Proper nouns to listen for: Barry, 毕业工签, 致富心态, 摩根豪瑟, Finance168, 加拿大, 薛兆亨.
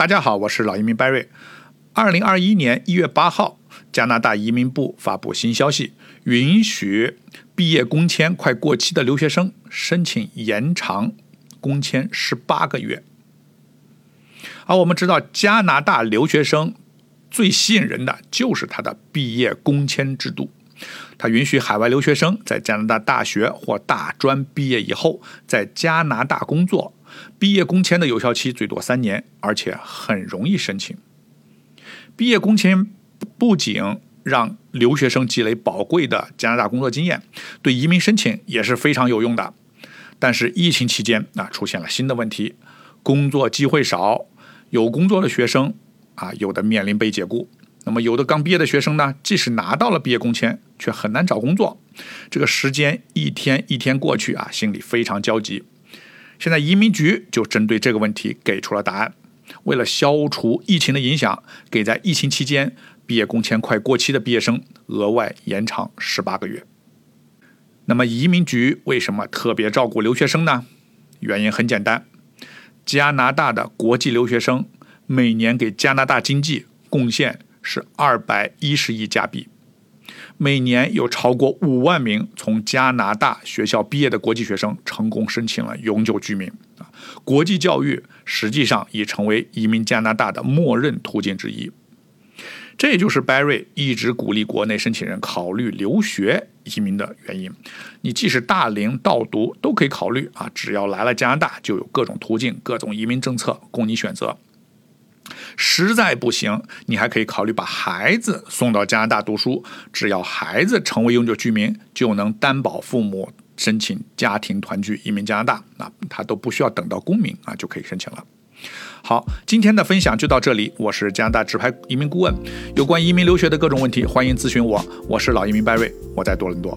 大家好，我是老移民 Barry。2021年1月8号，加拿大移民部发布新消息，允许毕业工签快过期的留学生申请延长工签18个月。而我们知道，加拿大留学生最吸引人的就是他的毕业工签制度。它允许海外留学生在加拿大大学或大专毕业以后，在加拿大工作，毕业工签的有效期最多3年，而且很容易申请。毕业工签不仅让留学生积累宝贵的加拿大工作经验，对移民申请也是非常有用的。但是疫情期间出现了新的问题，工作机会少，有工作的学生有的面临被解雇。那么有的刚毕业的学生呢，即使拿到了毕业工签，却很难找工作。这个时间一天一天过去心里非常焦急。现在移民局就针对这个问题给出了答案。为了消除疫情的影响，给在疫情期间毕业工签快过期的毕业生额外延长18个月。那么移民局为什么特别照顾留学生呢？原因很简单，加拿大的国际留学生每年给加拿大经济贡献是210亿加币，每年有超过5万名从加拿大学校毕业的国际学生成功申请了永久居民。国际教育实际上已成为移民加拿大的默认途径之一。这也就是 Barry 一直鼓励国内申请人考虑留学移民的原因。你即使大龄到读都可以考虑只要来了加拿大就有各种途径、各种移民政策供你选择。实在不行，你还可以考虑把孩子送到加拿大读书，只要孩子成为永久居民，就能担保父母申请家庭团聚移民加拿大，他都不需要等到公民就可以申请了。好，今天的分享就到这里，我是加拿大直派移民顾问，有关移民留学的各种问题，欢迎咨询我，我是老移民 Barry， 我在多伦多。